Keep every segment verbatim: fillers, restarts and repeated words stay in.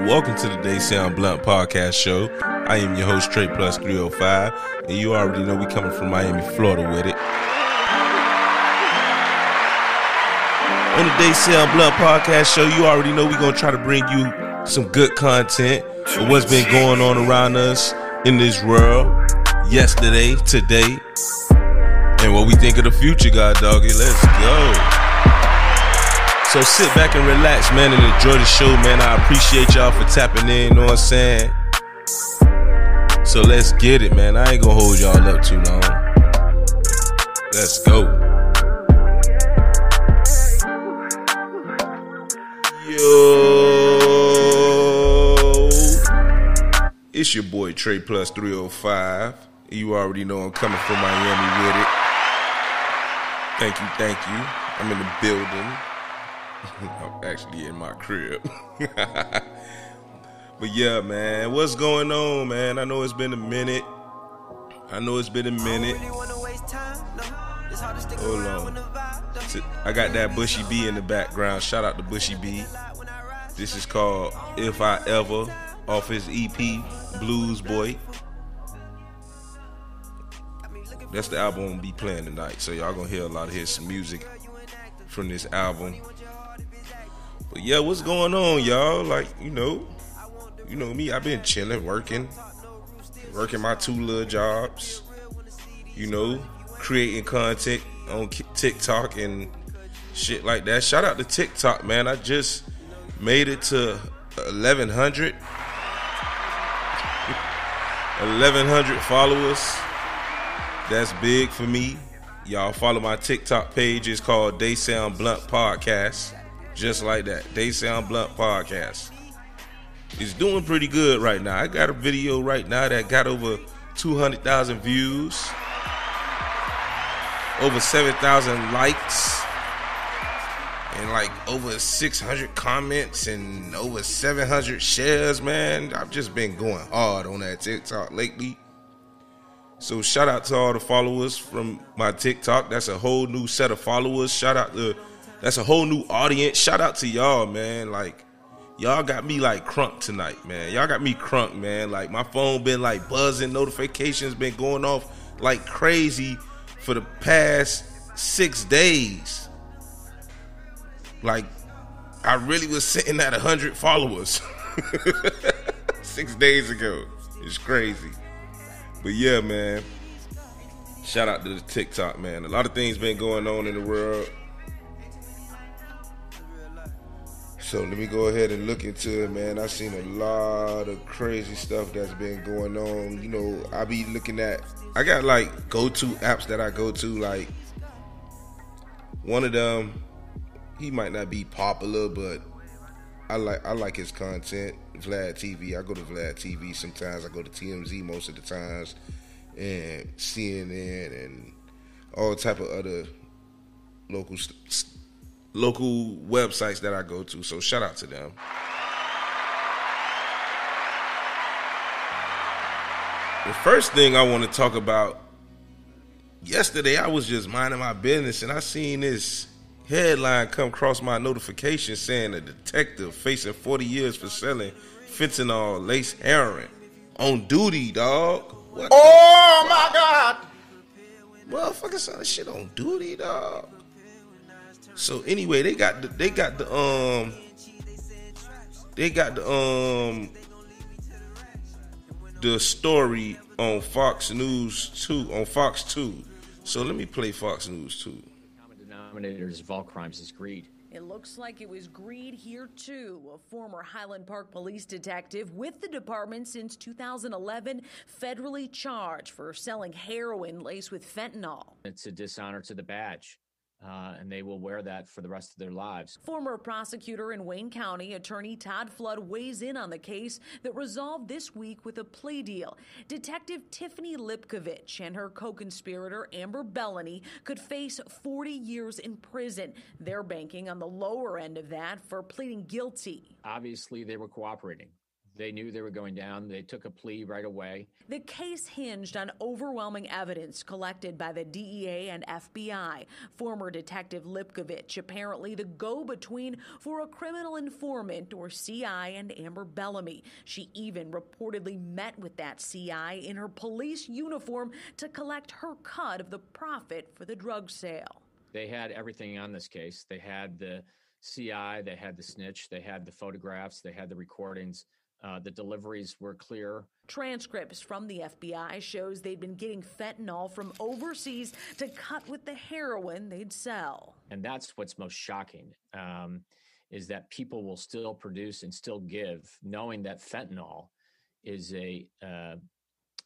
Welcome to the They Say I'm Blunt Podcast Show. I am your host, Trey Plus three oh five, and you already know we coming from Miami, Florida with it. On the They Say I'm Blunt Podcast Show, you already know we're going to try to bring you some good content of what's been going on around us in this world, yesterday, today, and what we think of the future, God doggy. Let's go. So sit back and relax, man, and enjoy the show, man. I appreciate y'all for tapping in, you know what I'm saying? So let's get it, man. I ain't gonna hold y'all up too long. Let's go. Yo. It's your boy, Trey Plus three oh five. You already know I'm coming from Miami with it. Thank you, thank you. I'm in the building. I'm actually in my crib. But yeah, man, what's going on, man? I know it's been a minute. I know it's been a minute. Hold on. I got that Bushy B in the background. Shout out to Bushy B. This is called If I Ever, off his E P, Blues Boy. That's the album I'm gonna be playing tonight. So y'all gonna hear a lot of his music from this album. But yeah, what's going on, y'all? Like, you know, you know me, I've been chilling, working, working my two little jobs, you know, creating content on TikTok and shit like that. Shout out to TikTok, man. I just made it to eleven hundred. eleven hundred followers. That's big for me. Y'all follow my TikTok page. It's called They Sound Blunt Podcast. Just like that. They Sound Blunt Podcast. It's doing pretty good right now. I got a video right now that got over two hundred thousand views. Over seven thousand likes. And like over six hundred comments and over seven hundred shares, man. I've just been going hard on that TikTok lately. So shout out to all the followers from my TikTok. That's a whole new set of followers. Shout out to... That's a whole new audience. Shout out to y'all, man. Like, y'all got me, like, crunk tonight, man. Y'all got me crunk, man. Like, my phone been, like, buzzing. Notifications been going off like crazy for the past six days. Like, I really was sitting at one hundred followers six days ago. It's crazy. But, yeah, man. Shout out to the TikTok, man. A lot of things been going on in the world. So let me go ahead and look into it, man. I've seen a lot of crazy stuff that's been going on. You know, I be looking at... I got, like, go-to apps that I go to. Like, one of them, he might not be popular, but I like I like his content. Vlad T V. I go to Vlad T V sometimes. I go to T M Z most of the times. And C N N and all type of other local stuff. Local websites that I go to, so shout out to them. The first thing I want to talk about, yesterday I was just minding my business and I seen this headline come across my notification saying a detective facing forty years for selling fentanyl lace heroin on duty, dog. What oh my God! Motherfucker selling shit on duty, dog. So anyway, they got the, they got the um they got the um the story on Fox News two on Fox two. So let me play Fox News two. Common denominators of all crimes is greed. It looks like it was greed here, too. A former Highland Park police detective with the department since two thousand eleven, federally charged for selling heroin laced with fentanyl. It's a dishonor to the badge. Uh, and they will wear that for the rest of their lives. Former prosecutor in Wayne County, attorney Todd Flood, weighs in on the case that resolved this week with a plea deal. Detective Tiffany Lipkovich and her co-conspirator Amber Bellamy could face forty years in prison. They're banking on the lower end of that for pleading guilty. Obviously, they were cooperating. They knew they were going down. They took a plea right away. The case hinged on overwhelming evidence collected by the D E A and F B I. Former Detective Lipkovich, apparently the go-between for a criminal informant, or C I, and Amber Bellamy. She even reportedly met with that C I in her police uniform to collect her cut of the profit for the drug sale. They had everything on this case. They had the C I, they had the snitch, they had the photographs, they had the recordings. Uh, the deliveries were clear. Transcripts from the F B I shows they'd been getting fentanyl from overseas to cut with the heroin they'd sell. And that's what's most shocking, um, is that people will still produce and still give, knowing that fentanyl is a... Uh,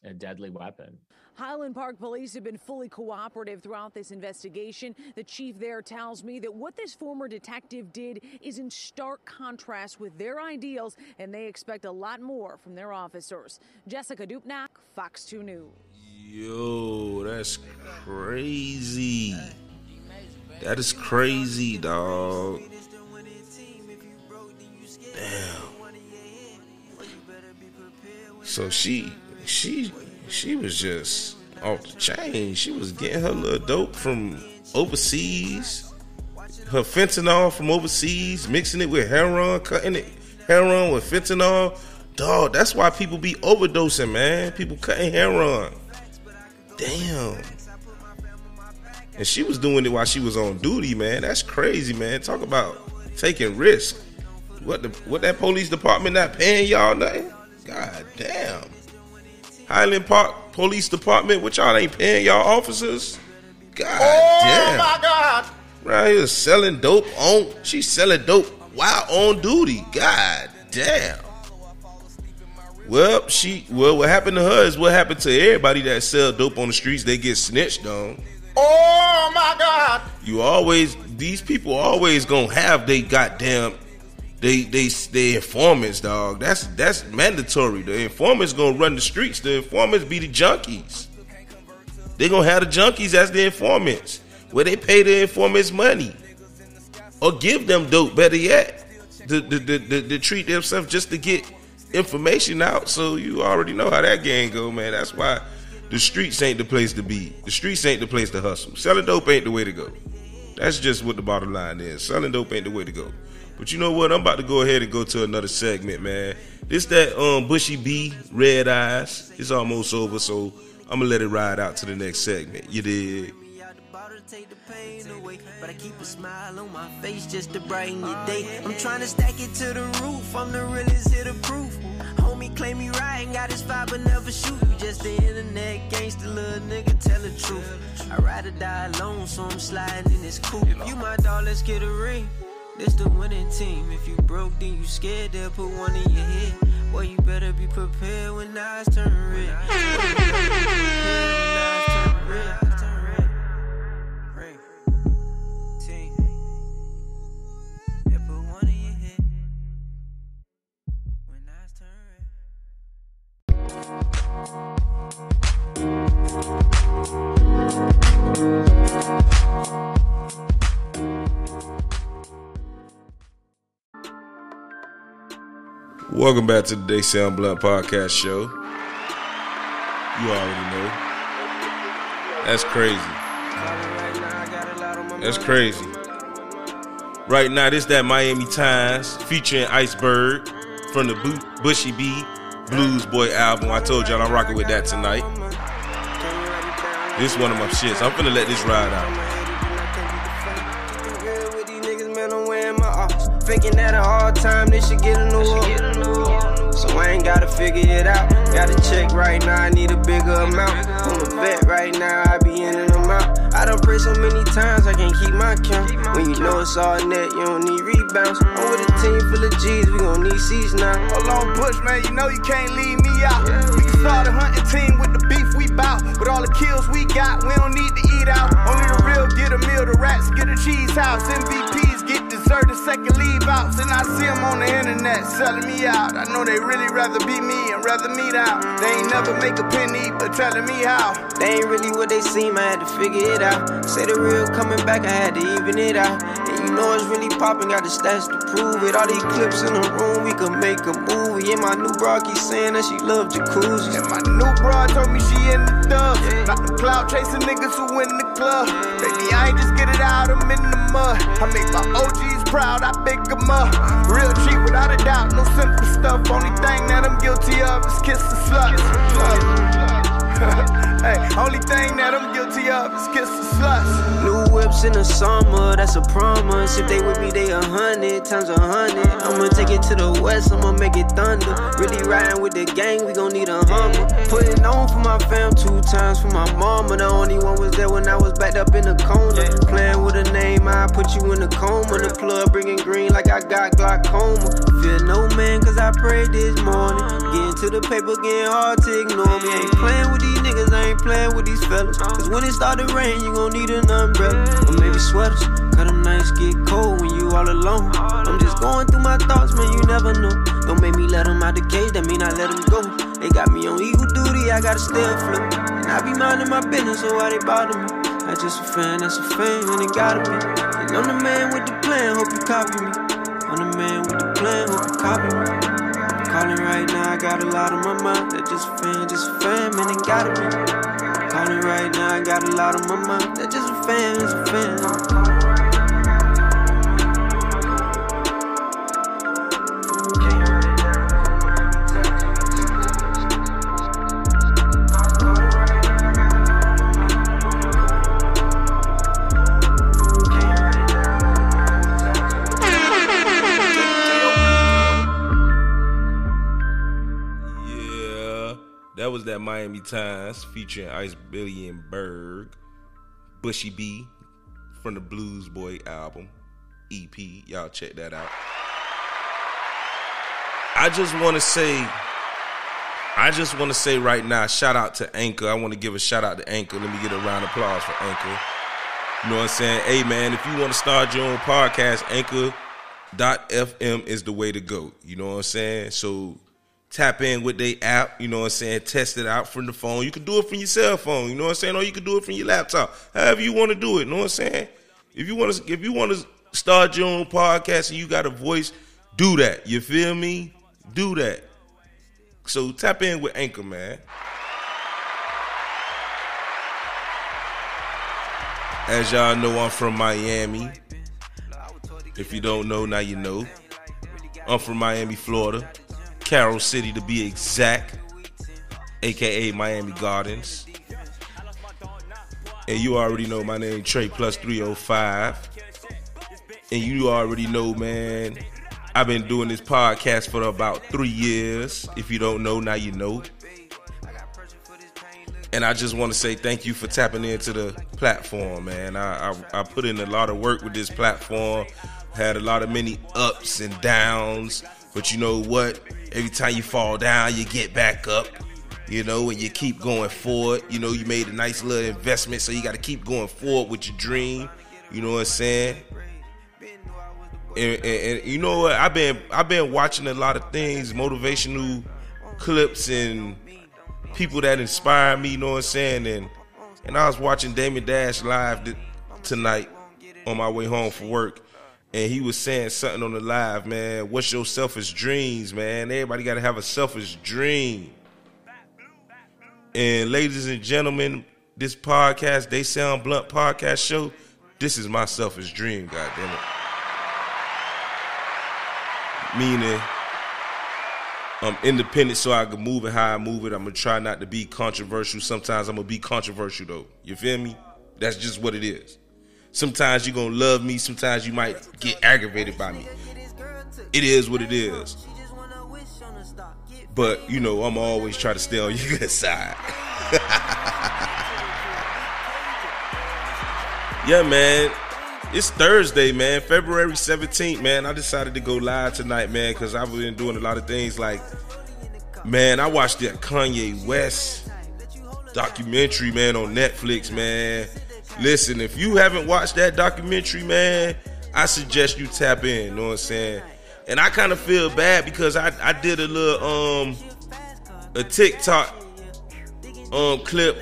a deadly weapon. Highland Park police have been fully cooperative throughout this investigation. The chief there tells me that what this former detective did is in stark contrast with their ideals, and they expect a lot more from their officers. Jessica Dupnack, Fox two News. Yo, that's crazy. That is crazy, dog. Damn. So she... She she was just off the chain. She was getting her little dope from overseas, her fentanyl from overseas, mixing it with heroin, cutting it heroin with fentanyl. Dog, that's why people be overdosing, man. People cutting heroin. Damn. And she was doing it while she was on duty, man. That's crazy, man. Talk about taking risks. What the what that police department not paying y'all nothing? God damn. Highland Park Police Department, which y'all ain't paying y'all officers? God oh damn. Oh my God. Right here selling dope on, she's selling dope while on duty. God damn. Well, she, well, what happened to her is what happened to everybody that sell dope on the streets. They get snitched on. Oh my God. You always, these people always gonna have they goddamn They they they informants, dog. That's that's mandatory. The informants gonna run the streets. The informants be the junkies. They gonna have the junkies as the informants, where they pay the informants money or give them dope. Better yet, to, to, to, to, to treat themselves just to get information out. So you already know how that game go, man. That's why the streets ain't the place to be. The streets ain't the place to hustle. Selling dope ain't the way to go. That's just what the bottom line is. Selling dope ain't the way to go. But you know what? I'm about to go ahead and go to another segment, man. This that um Bushy B, Red Eyes. It's almost over, so I'm going to let it ride out to the next segment. You dig? Take the pain away, but I keep a smile on my face just to brighten your day. I'm trying to stack it to the roof. I'm the realest hit of proof. Homie claim me right and got his vibe but never shoot. You just the internet gangster little nigga, tell the truth. I'd rather die alone, so I'm sliding in this coupe. If you my dog, let's get a ring. This the winning team. If you broke, then you scared. They'll put one in your head. Boy, you better be prepared when eyes turn red. Boy, you better be prepared when eyes turn red. Eyes turn red. Red. Team. They'll put one in your head. When eyes turn red. Welcome back to the They Say I'm Blunt Podcast Show. You already know. That's crazy. That's crazy. Right now, this that Miami Times featuring Iceberg from the Bushy B Blues Boy album. I told y'all I'm rocking with that tonight. This one of my shits. I'm finna let this ride out. Thinking at a hard time, this should get in the world. So I ain't gotta figure it out. Got a check right now, I need a bigger amount. I'm a vet right now, I be in and I'm out. I done prayed so many times, I can't keep my count. When you know it's all net, you don't need rebounds. I'm with a team full of G's, we gon' need C's now. Hold on, Bush, man, you know you can't leave me out. We can start a hunting team with the beef we bout. With all the kills we got, we don't need to eat out. Only the real get a meal, the rats get a cheese house. M V Ps get dessert, the second lead. And I see them on the internet selling me out. I know they really rather be me and rather me down. They ain't never make a penny but telling me how. They ain't really what they seem, I had to figure it out. Say the real coming back, I had to even it out. And you know it's really popping, got the stats to prove it. All these clips in the room, we could make a movie. And my new bra keeps saying that she loves jacuzzis. And my new bra told me she in the dub, yeah. Not the cloud chasing niggas who in the club, yeah. Baby, I ain't just get it out, I'm in the mud. I make my O Gs proud, I pick them up. Real cheap, without a doubt, no simple stuff. Only thing that I'm guilty of is kiss the slut. Hey, only thing that I'm guilty of is kiss the sluts. New whips in the summer, that's a promise. If they with me, they a hundred times a hundred. I'ma take it to the west, I'ma make it thunder. Really riding with the gang, we gon' need a Hummer. Putting on for my fam two times for my mama. The only one was there when I was backed up in the corner. Playing with a name, I put you in the coma. The plug bringing green like I got glaucoma. Feel no man, cause I prayed this morning. Getting to the paper, getting hard to ignore me. Ain't playing with these niggas, I ain't playing with these fellas. Cause when it start to rain, you gon' need an umbrella. Or maybe sweaters, cause them nights get cold when you all alone. I'm just going through my thoughts, man, you never know. Don't make me let them out the cage, that mean I let them go. They got me on equal duty, I gotta stay afloat. And I be minding my business, so why they bother me? I just a fan, that's a fan, and it gotta be. And I'm the man with the plan, hope you copy me. I'm the man with the plan, hope you copy me. Calling right now, I got a lot on my mind. That just a fan, just a fan, man, it gotta be. Calling right now, I got a lot on my mind. That just a fan, just a fan. That was that Miami Times featuring Ice Billy and Berg, Bushy B from the Blues Boy album, E P. Y'all check that out. I just want to say, I just want to say right now, shout out to Anchor. I want to give a shout out to Anchor. Let me get a round of applause for Anchor. You know what I'm saying? Hey, man, if you want to start your own podcast, Anchor dot F M is the way to go. You know what I'm saying? So tap in with their app, you know what I'm saying? Test it out from the phone. You can do it from your cell phone, you know what I'm saying? Or you can do it from your laptop. However you want to do it, you know what I'm saying? If you want to if you want to start your own podcast and you got a voice, do that. You feel me? Do that. So tap in with Anchor, man. As y'all know, I'm from Miami. If you don't know, now you know. I'm from Miami, Florida. Carroll City to be exact, aka Miami Gardens. And you already know my name, Trey Plus three oh five. And you already know, man, I've been doing this podcast for about three years. If you don't know, now you know. And I just want to say thank you for tapping into the platform, man. I, I, I put in a lot of work with this platform, had a lot of many ups and downs. But you know what? Every time you fall down, you get back up, you know, and you keep going forward. You know, you made a nice little investment, so you got to keep going forward with your dream. You know what I'm saying? And, and, and you know what? I've been I've been watching a lot of things, motivational clips and people that inspire me. You know what I'm saying? And and I was watching Damon Dash live th- tonight on my way home from work. And he was saying something on the live, man. What's your selfish dreams, man? Everybody got to have a selfish dream. And ladies and gentlemen, this podcast, They Say I'm Blunt Podcast Show, this is my selfish dream, goddammit. Meaning, I'm independent so I can move it how I move it. I'm going to try not to be controversial. Sometimes I'm going to be controversial, though. You feel me? That's just what it is. Sometimes you're going to love me. Sometimes you might get aggravated by me. It is what it is. But, you know, I'm always try to stay on your good side. Yeah, man. It's Thursday, man. February seventeenth, man. I decided to go live tonight, man, because I've been doing a lot of things. Like, man, I watched that Kanye West documentary, man, on Netflix, man. Listen, if you haven't watched that documentary, man, I suggest you tap in, you know what I'm saying? And I kind of feel bad because I, I did a little, um, a TikTok um, clip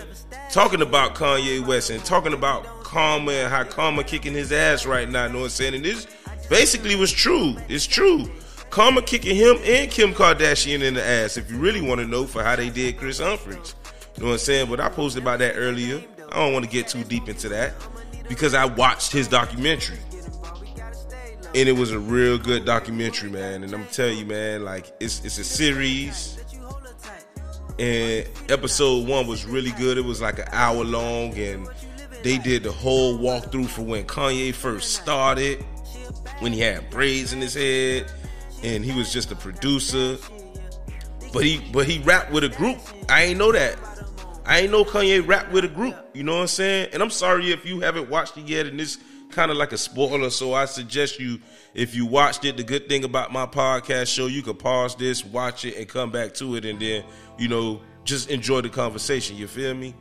talking about Kanye West and talking about karma and how karma kicking his ass right now, you know what I'm saying? And this basically was true. It's true. Karma kicking him and Kim Kardashian in the ass, if you really want to know, for how they did Chris Humphreys. You know what I'm saying? But I posted about that earlier. I don't want to get too deep into that because I watched his documentary. And it was a real good documentary, man. And I'm telling you, man, like, it's it's a series. And episode one was really good. It was like an hour long. And they did the whole walkthrough for when Kanye first started, when he had braids in his head, and he was just a producer. But he but he rapped with a group. I ain't know that. I ain't know Kanye rapped with a group. You know what I'm saying? And I'm sorry if you haven't watched it yet, and this kind of like a spoiler, so I suggest you, if you watched it, the good thing about my podcast show, you could pause this, watch it, and come back to it, and then, you know, just enjoy the conversation, you feel me?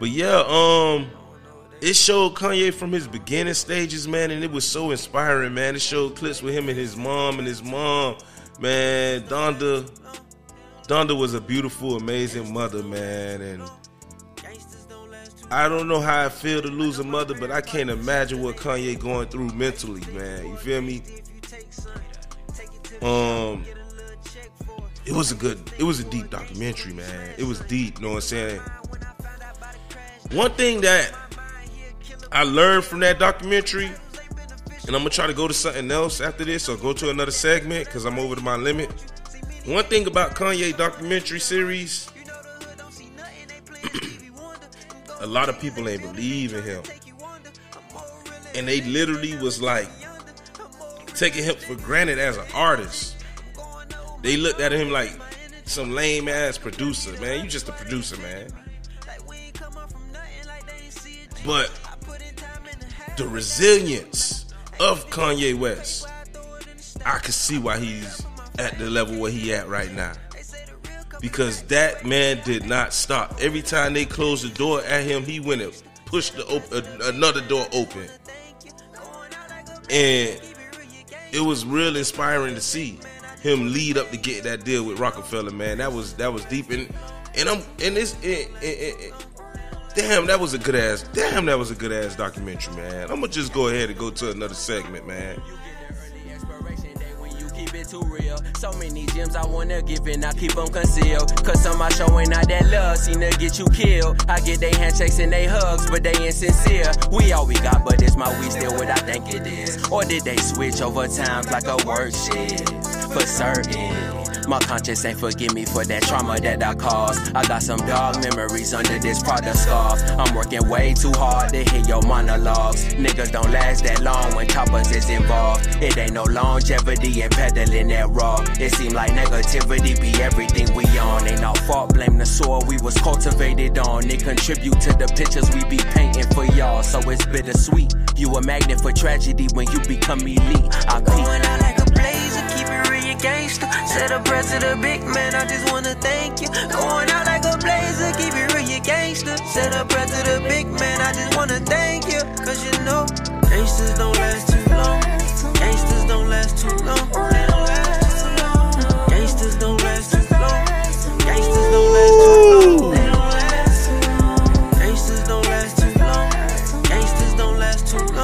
But yeah, um it showed Kanye from his beginning stages, man, and it was so inspiring, man. It showed clips with him and his mom, and his mom, man, Donda Donda was a beautiful, amazing mother, man. And I don't know how I feel to lose a mother, but I can't imagine what Kanye going through mentally, man. You feel me? Um, it was a good, it was a deep documentary, man. It was deep, you know what I'm saying? One thing that I learned from that documentary, and I'm going to try to go to something else after this, or go to another segment, because I'm over to my limit. One thing about Kanye documentary series, a lot of people ain't believe in him, and they literally was like taking him for granted as an artist. They looked at him like some lame ass producer. Man, you just a producer, man. But the resilience of Kanye West, I can see why he's at the level where he at right now. Because that man did not stop. Every time they closed the door at him, he went and pushed the op- another door open. And it was real inspiring to see him lead up to get that deal with Rockefeller, man. That was that was deep. And and I'm and it's it, it, it, it, damn, that was a good ass. Damn, that was a good ass documentary, man. I'm gonna just go ahead and go to another segment, man. Too real. So many gems I wanna give and I keep them concealed. Cause some I showing out that love, seen to get you killed. I get they handshakes and they hugs, but they insincere. We all we got, but it's my we still what I think it is. Or did they switch over times like a word shit? For certain. My conscience ain't forgive me for that trauma that I caused. I got some dog memories under this product scarf. I'm working way too hard to hear your monologues. Niggas don't last that long when choppers is involved. It ain't no longevity in peddling that raw. It seem like negativity be everything we on. Ain't our fault, blame the soil we was cultivated on. It contribute to the pictures we be painting for y'all. So it's bittersweet. You a magnet for tragedy when you become elite. I going out like a blazer, keep it real gangster. Set up press to the big man, I just wanna thank you. Going out like a blazer, keep it real gangster. Set up press to the big man, I just wanna thank you. Cause you know, gangsters don't last too long. Gangsters don't last too long. They don't last too long. Gangsters don't last too long. Gangsters don't last too long. They don't last too long. Gangsters don't last too long. Gangsters don't last too long.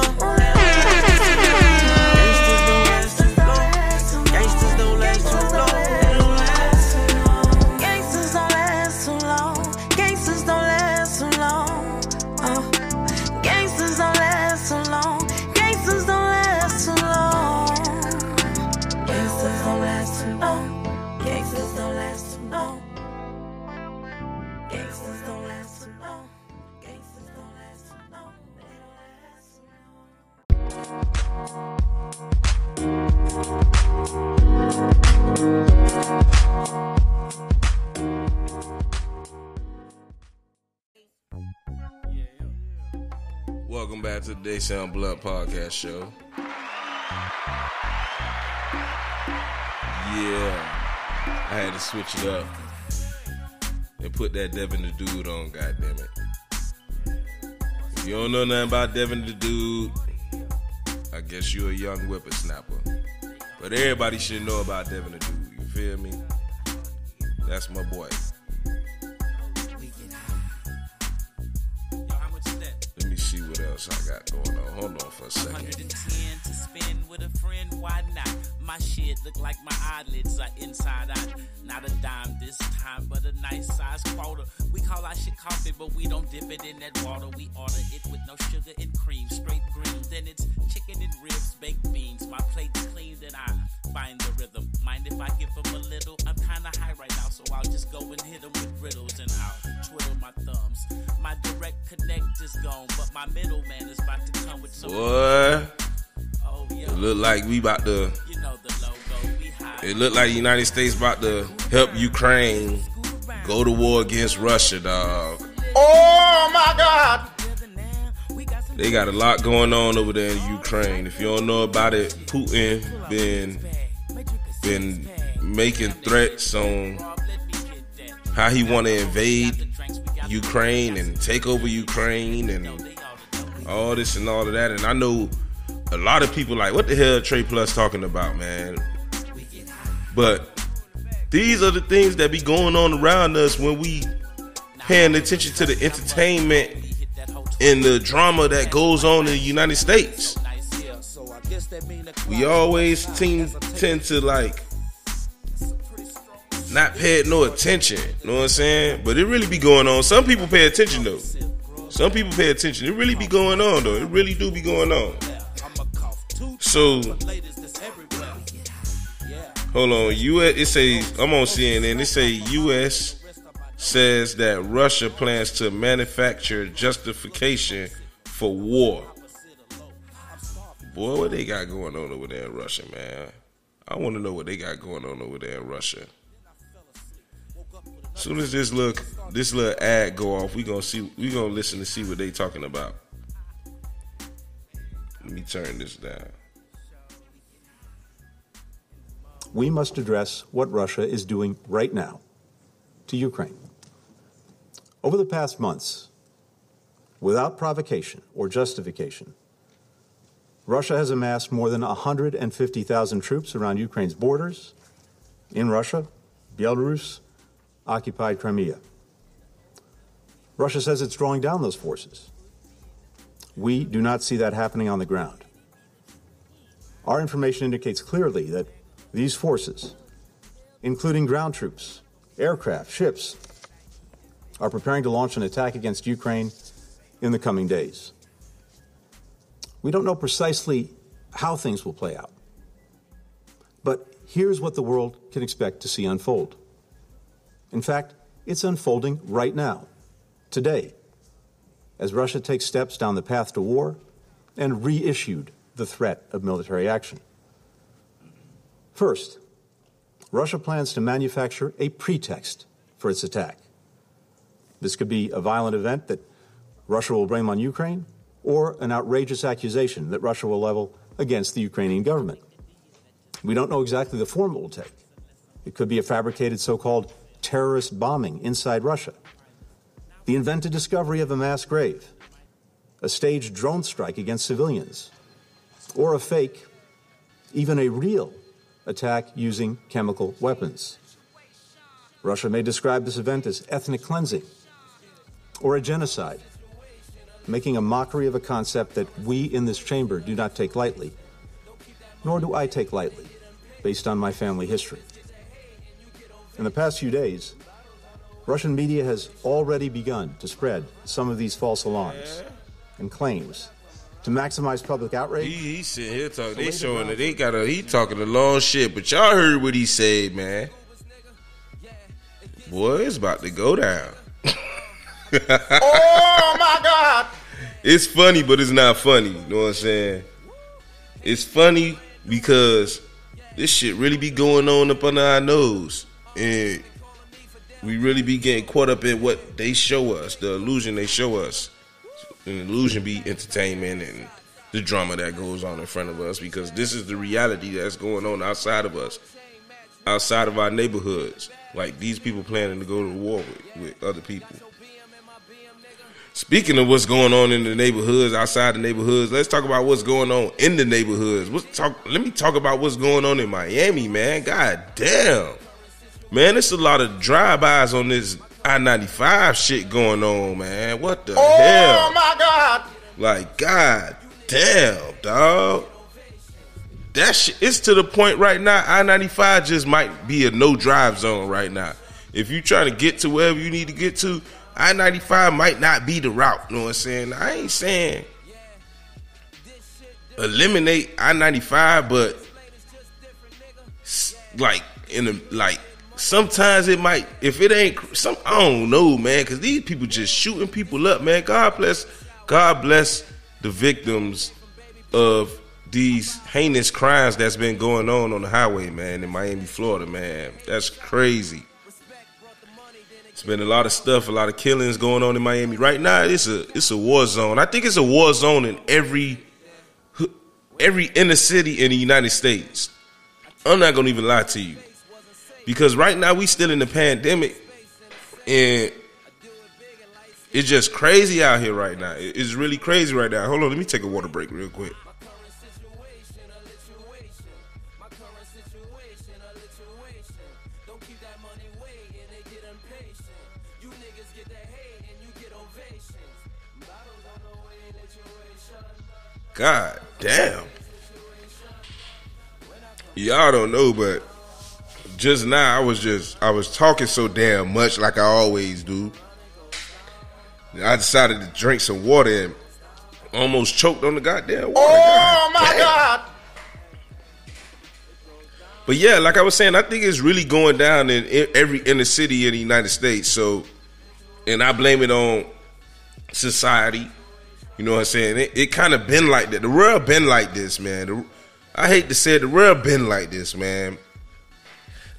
Welcome back to the They Say I'm Blunt Podcast Show. Yeah, I had to switch it up and put that Devin the Dude on, goddammit. If you don't know nothing about Devin the Dude, I guess you're a young whippersnapper. But everybody should know about Devin the Dude, you feel me? That's my boy. else I got going on? Hold on for a second. one ten to spend with a friend, why not? My shit look like my eyelids are inside out. Not a dime this time, but a nice size quarter. We call our shit coffee, but we don't dip it in that water. We order it with no sugar and cream, straight green. Then it's chicken and ribs, baked beans. My plate's clean, then I find the rhythm. Mind if I give them a little? I'm kinda high right now, so I'll just go and hit them with riddles. And I'll twiddle my thumbs. My direct connect is gone, but my middleman is about to come with some. What? Oh, yeah. It look like we about to. You know the logo. We high. It look like the United States about to help Ukraine go to war against Russia, dog. Oh my God! They got a lot going on over there in Ukraine. If you don't know about it, Putin been been making threats on how he want to invade Ukraine and take over Ukraine and all this and all of that. And I know a lot of people like, what the hell Trey Plus talking about, man? But these are the things that be going on around us when we paying attention to the entertainment and the drama that goes on in the United States. We always team, tend to like not pay no attention, you know what I'm saying? But it really be going on. Some people pay attention though. Some people pay attention. It really be going on though. It really do be going on. So hold on, U S it says I'm on C N N. It say U S says that Russia plans to manufacture justification for war. Boy, what they got going on over there in Russia, man? I want to know what they got going on over there in Russia. Soon as this look, this little ad go off, we gonna see, we gonna listen to see what they talking about. Let me turn this down. We must address what Russia is doing right now to Ukraine. Over the past months, without provocation or justification, Russia has amassed more than one hundred fifty thousand troops around Ukraine's borders, in Russia, Belarus, occupied Crimea. Russia says it's drawing down those forces. We do not see that happening on the ground. Our information indicates clearly that these forces, including ground troops, aircraft, ships, are preparing to launch an attack against Ukraine in the coming days. We don't know precisely how things will play out, but here's what the world can expect to see unfold. In fact, it's unfolding right now, today, as Russia takes steps down the path to war and reissued the threat of military action. First, Russia plans to manufacture a pretext for its attack. This could be a violent event that Russia will blame on Ukraine, or an outrageous accusation that Russia will level against the Ukrainian government. We don't know exactly the form it will take. It could be a fabricated so-called terrorist bombing inside Russia, the invented discovery of a mass grave, a staged drone strike against civilians, or a fake, even a real, attack using chemical weapons. Russia may describe this event as ethnic cleansing or a genocide, making a mockery of a concept that we in this chamber do not take lightly, nor do I take lightly, based on my family history. In the past few days, Russian media has already begun to spread some of these false alarms and claims to maximize public outrage. He, he sitting here talking. They showing that they got a, he talking a long shit, but y'all heard what he said, man. Boy, it's about to go down. Oh my God! It's funny, but it's not funny. You know what I'm saying? It's funny because this shit really be going on up under our nose, and we really be getting caught up in what they show us, the illusion they show us. An illusion be entertainment and the drama that goes on in front of us, because this is the reality that's going on outside of us, outside of our neighborhoods. Like these people planning to go to war with, with other people. Speaking of what's going on in the neighborhoods, outside the neighborhoods, let's talk about what's going on in the neighborhoods. Let's talk, let me talk about what's going on in Miami, man. God damn. Man, it's a lot of drive-bys on this I ninety-five shit going on, man. What the oh hell? Oh my God! Like, God damn, dog. That shit, it's to the point right now, I ninety-five just might be a no-drive zone right now. If you trying to get to wherever you need to get to, I ninety-five might not be the route. You know what I'm saying? I ain't saying eliminate I ninety-five, but like in the like sometimes it might, if it ain't some, I don't know, man, because these people just shooting people up, man. God bless, God bless the victims of these heinous crimes that's been going on on the highway, man, in Miami, Florida, man. That's crazy. It's been a lot of stuff, a lot of killings going on in Miami right now. It's a it's a war zone. I think it's a war zone in every every inner city in the United States. I'm not gonna even lie to you, because right now we still in the pandemic, and it's just crazy out here right now. It's really crazy right now. Hold on, let me take a water break real quick. God damn. Y'all don't know, but just now I was just I was talking so damn much, like I always do. I decided to drink some water and almost choked on the goddamn water. Oh God, my damn. God. But yeah, like I was saying, I think it's really going down in every inner city in the United States. So, and I blame it on society. You know what I'm saying? It, it kind of been like that. The world been like this, man. The, I hate to say it, the world been like this, man.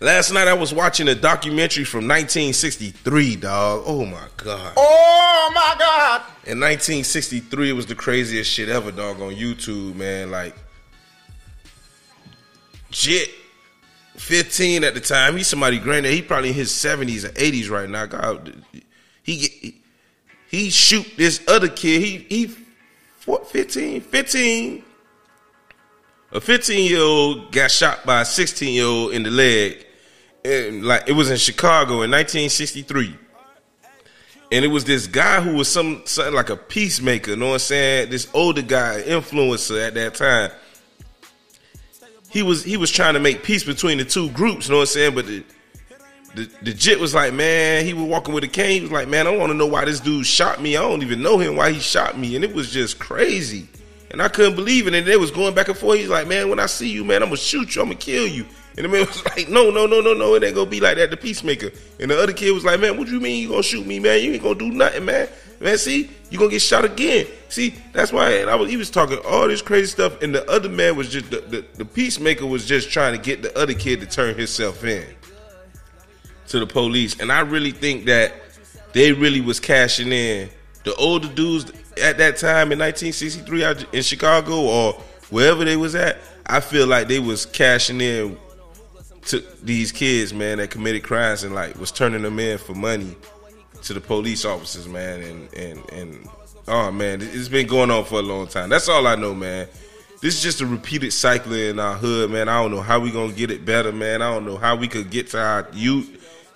Last night I was watching a documentary from nineteen sixty-three, dog. Oh my God. Oh my God. In nineteen sixty-three, it was the craziest shit ever, dog, on YouTube, man. Like, Jit, fifteen at the time. He's somebody granddad. He probably in his seventies or eighties right now. God, he get... He, He shoot this other kid. He, he what, fifteen? fifteen. A fifteen-year-old got shot by a sixteen-year-old in the leg. And like, it was in Chicago in nineteen sixty-three. And it was this guy who was some something like a peacemaker, you know what I'm saying? This older guy, influencer at that time. He was he was trying to make peace between the two groups, you know what I'm saying? But the The, the Jit was like, man, he was walking with a cane. He was like, man, I want to know why this dude shot me. I don't even know him, why he shot me. And it was just crazy. And I couldn't believe it. And they was going back and forth. He's like, man, when I see you, man, I'm going to shoot you. I'm going to kill you. And the man was like, no, no, no, no, no. It ain't going to be like that, the peacemaker. And the other kid was like, man, what you mean you going to shoot me, man? You ain't going to do nothing, man. Man, see, you going to get shot again. See, that's why and I was, he was talking all this crazy stuff. And the other man was just, the, the, the peacemaker was just trying to get the other kid to turn himself in to the police. And I really think that they really was cashing in. The older dudes at that time in nineteen sixty-three out in Chicago or wherever they was at, I feel like they was cashing in to these kids, man, that committed crimes and like was turning them in for money to the police officers, man. And and and oh man, it's been going on for a long time. That's all I know, man. This is just a repeated cycle in our hood, man. I don't know how we gonna get it better, man. I don't know how we could get to our youth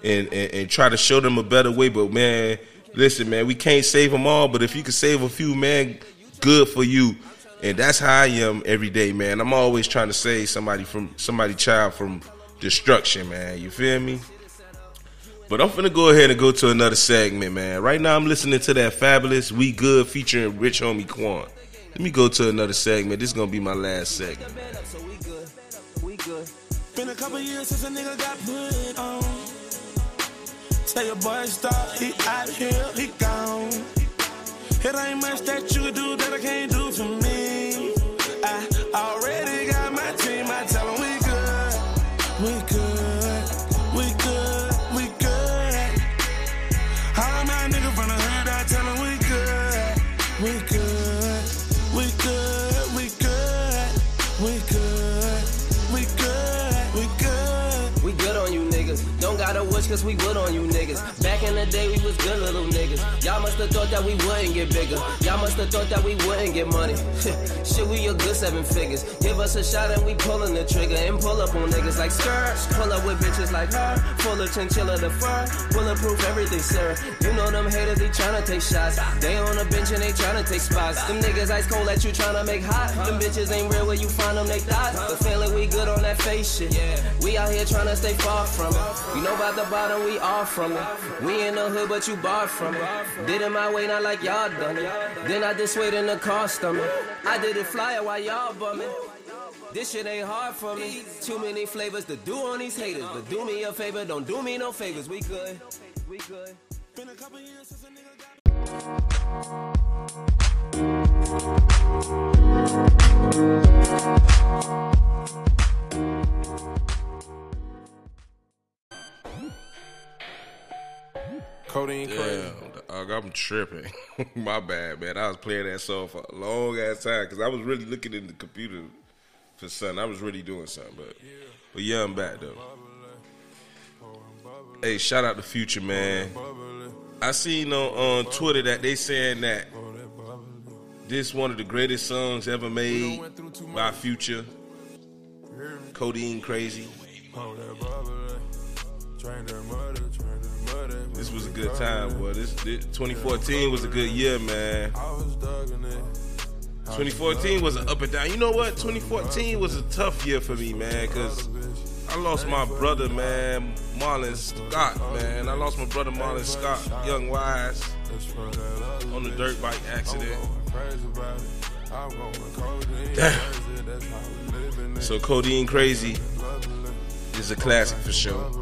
And, and, and try to show them a better way. But man, listen, man, we can't save them all, but if you can save a few, man, good for you. And that's how I am every day, man. I'm always trying to save somebody from somebody child from destruction, man. You feel me? But I'm finna go ahead and go to another segment, man. Right now I'm listening to that fabulous We Good featuring Rich Homie Quan. Let me go to another segment. This is gonna be my last segment. Been a couple years since a nigga got put on. Say a boy star, he out here, he gone. It ain't much that you do that I can't do for me. I already got my team, I tell them we good, we good, we good, we good. All my niggas from the hood, I tell them we good, we good, we good, we good, we good, we good, we good. We good on you niggas, don't gotta wish cause we good on you niggas. Back in the day, we was good little niggas. Y'all must have thought that we wouldn't get bigger. Y'all must have thought that we wouldn't get money. Shit, we a good seven figures. Give us a shot and we pulling the trigger. And pull up on niggas like skirt. Pull up with bitches like her. Full of chinchilla the fur. Bulletproof everything, sir. You know them haters, they tryna take shots. They on the bench and they tryna take spots. Them niggas ice cold at you tryna make hot. Them bitches ain't real where you find them, they thought. But feeling we good on that face shit. We out here tryna stay far from it. You know about the bottom, we are from it. We in the hood, but you barred from it. Did it my way, not like y'all done it. Then I just wait in the car stomach. I did it flyer while y'all bumming. This shit ain't hard for me. Too many flavors to do on these haters. But do me a favor, don't do me no favors. We good. We good. Been a couple years since a nigga got Cody. Yeah, I'm tripping. My bad, man. I was playing that song for a long ass time because I was really looking in the computer. For something, I was really doing something, but but yeah, I'm back though. Hey, shout out to Future, man. I seen on, on Twitter that they saying that this one of the greatest songs ever made by Future, Codeine Crazy. This was a good time, boy. This, this twenty fourteen was a good year, man. twenty fourteen was an up and down. You know what? twenty fourteen was a tough year for me, man, because I lost my brother, man, Marlon Scott, man. I lost my brother, Marlon Scott, Young Wise, on a dirt bike accident. Damn. So Codeine Crazy is a classic for sure.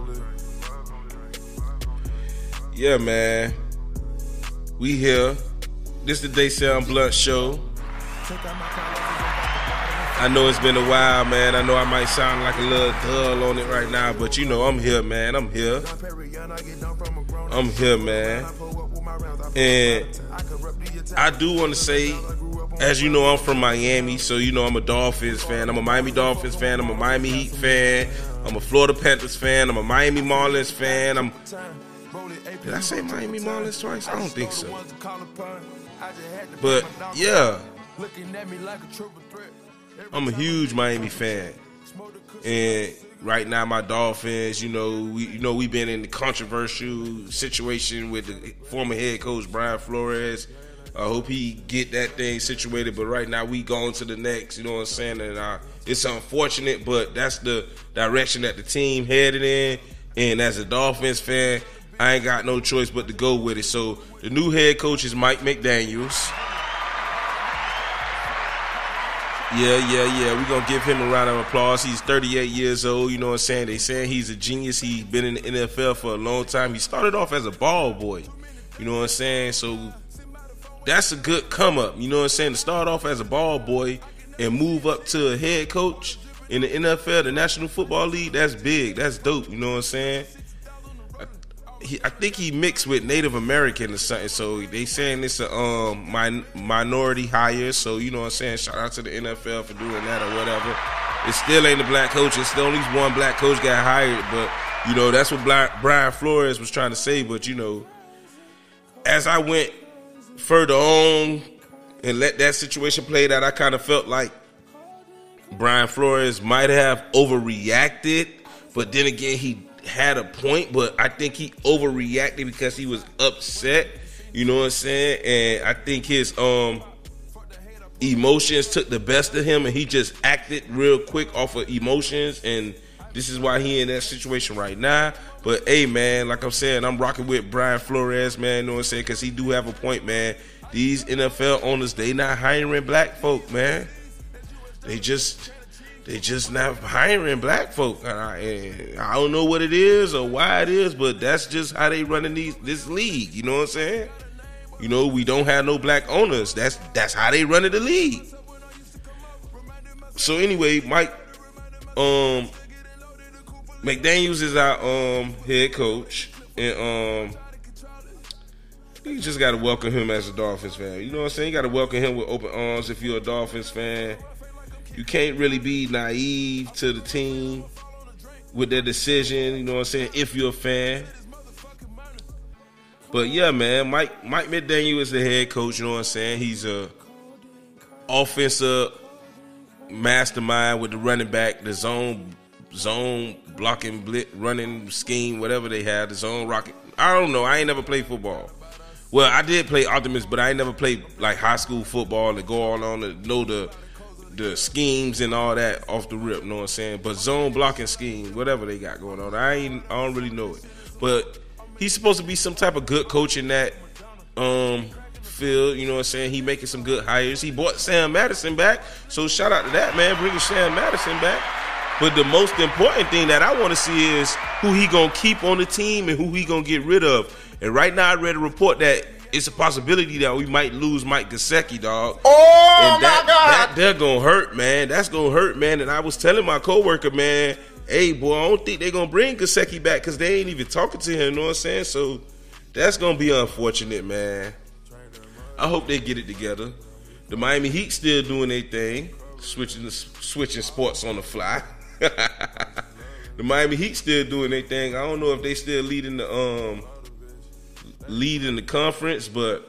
Yeah, man. We here. This is the They Say I'm Blunt show. I know it's been a while, man. I know I might sound like a little dull on it right now, but you know I'm here, man. I'm here. I'm here, man. And I do want to say, as you know, I'm from Miami, so you know I'm a Dolphins fan. I'm a Miami Dolphins fan. I'm a Miami Heat fan. I'm a Florida Panthers fan. I'm a Miami Marlins fan. I'm. Did I say Miami Marlins twice? I don't think so. But yeah. I'm a huge Miami fan, and right now my Dolphins, you know, we you know we've been in the controversial situation with the former head coach Brian Flores. I hope he get that thing situated, but right now we going to the next. You know what I'm saying? And I, it's unfortunate, but that's the direction that the team headed in. And as a Dolphins fan, I ain't got no choice but to go with it. So the new head coach is Mike McDaniels. Yeah, yeah, yeah. We're going to give him a round of applause. He's thirty-eight years old. You know what I'm saying? They saying he's a genius. He's been in the N F L for a long time. He started off as a ball boy. You know what I'm saying? So that's a good come up. You know what I'm saying? To start off as a ball boy and move up to a head coach in the N F L, the National Football League, that's big. That's dope. You know what I'm saying? I, he, I think he mixed with Native American or something. So they saying it's a um, min- minority hire. So you know what I'm saying? Shout out to the N F L for doing that or whatever. It still ain't a black coach. It's still only one black coach got hired. But you know that's what Brian Flores was trying to say. But you know, as I went further on and let that situation play out, I kind of felt like Brian Flores might have overreacted, but then again, he had a point, but I think he overreacted because he was upset, you know what I'm saying, and I think his um, emotions took the best of him, and he just acted real quick off of emotions, and this is why he in that situation right now. But hey, man, like I'm saying, I'm rocking with Brian Flores, man, you know what I'm saying, because he do have a point, man. These N F L owners, they not hiring black folk, man. They just, they just not hiring black folk. And I, and I don't know what it is or why it is, but that's just how they running these this league. You know what I'm saying? You know, we don't have no black owners. That's that's how they running the league. So anyway, Mike um, McDaniels is our um, head coach, and um, you just gotta welcome him as a Dolphins fan. You know what I'm saying? You gotta welcome him with open arms if you're a Dolphins fan. You can't really be naive to the team with their decision, you know what I'm saying, if you're a fan. But yeah, man, Mike Mike McDaniel is the head coach, you know what I'm saying. He's a offensive mastermind with the running back, the zone zone blocking, blitz, running scheme, whatever they had, the zone rocket. I don't know. I ain't never played football. Well, I did play Optimus, but I ain't never played like high school football and go all on to know the the schemes and all that off the rip. Know what I'm saying? But zone blocking scheme, whatever they got going on, I ain't. I don't really know it. But he's supposed to be some type of good coach in that um field. You know what I'm saying? He making some good hires. He bought Sam Madison back, so shout out to that man, bringing Sam Madison back. But the most important thing that I want to see is who he going to keep on the team and who he going to get rid of. And right now I read a report that it's a possibility that we might lose Mike Gesicki, dog. Oh, and that, my God. That, they're going to hurt, man. That's going to hurt, man. And I was telling my coworker, man, hey, boy, I don't think they're going to bring Gesicki back because they ain't even talking to him, you know what I'm saying? So that's going to be unfortunate, man. I hope they get it together. The Miami Heat still doing their thing, switching, switching sports on the fly. The Miami Heat still doing their thing. I don't know if they still leading the um leading the conference, but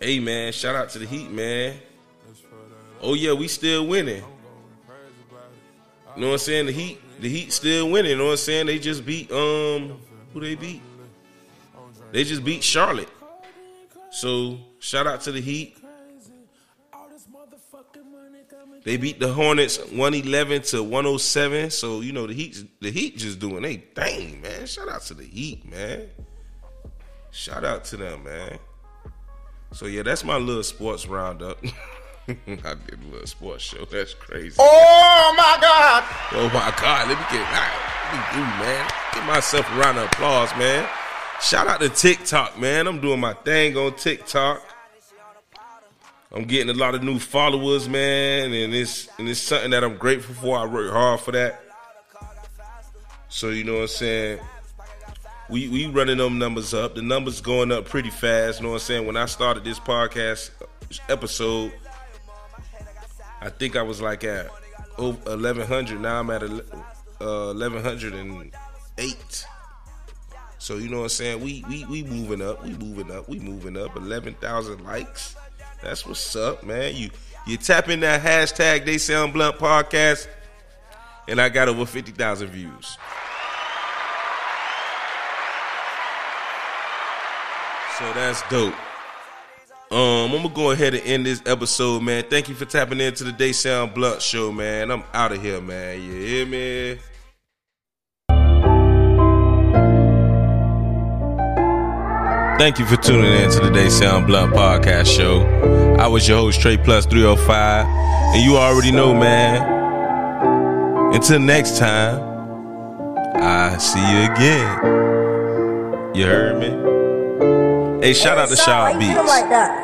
hey man, shout out to the Heat, man. Oh yeah, we still winning. You know what I'm saying? The Heat, the Heat still winning. You know what I'm saying? They just beat um who they beat? They just beat Charlotte. So shout out to the Heat. They beat the Hornets one eleven to one oh seven. So, you know, the Heat, the Heat just doing their thing, man. Shout out to the Heat, man. Shout out to them, man. So, yeah, that's my little sports roundup. I did a little sports show. That's crazy. Oh, my God. Oh, my God. Let me get it out. Let me do, man. Give myself a round of applause, man. Shout out to TikTok, man. I'm doing my thing on TikTok. I'm getting a lot of new followers, man, and it's and it's something that I'm grateful for. I work hard for that. So, you know what I'm saying? We we running them numbers up. The numbers going up pretty fast, you know what I'm saying? When I started this podcast episode, I think I was like at eleven hundred. Now I'm at eleven oh eight. So, you know what I'm saying? We we we moving up. We moving up. We moving up. eleven thousand likes. That's what's up, man. You you tap in that hashtag They Say I'm Blunt Podcast, and I got over fifty thousand views. So that's dope. Um, I'm going to go ahead and end this episode, man. Thank you for tapping into the They Say I'm Blunt show, man. I'm out of here, man. You hear me? Thank you for tuning in to the They Say I'm Blunt Podcast Show. I was your host, Trey Plus three oh five, and you already know, man. Until next time, I see you again. You heard me? Hey, shout out to Shaw Beats.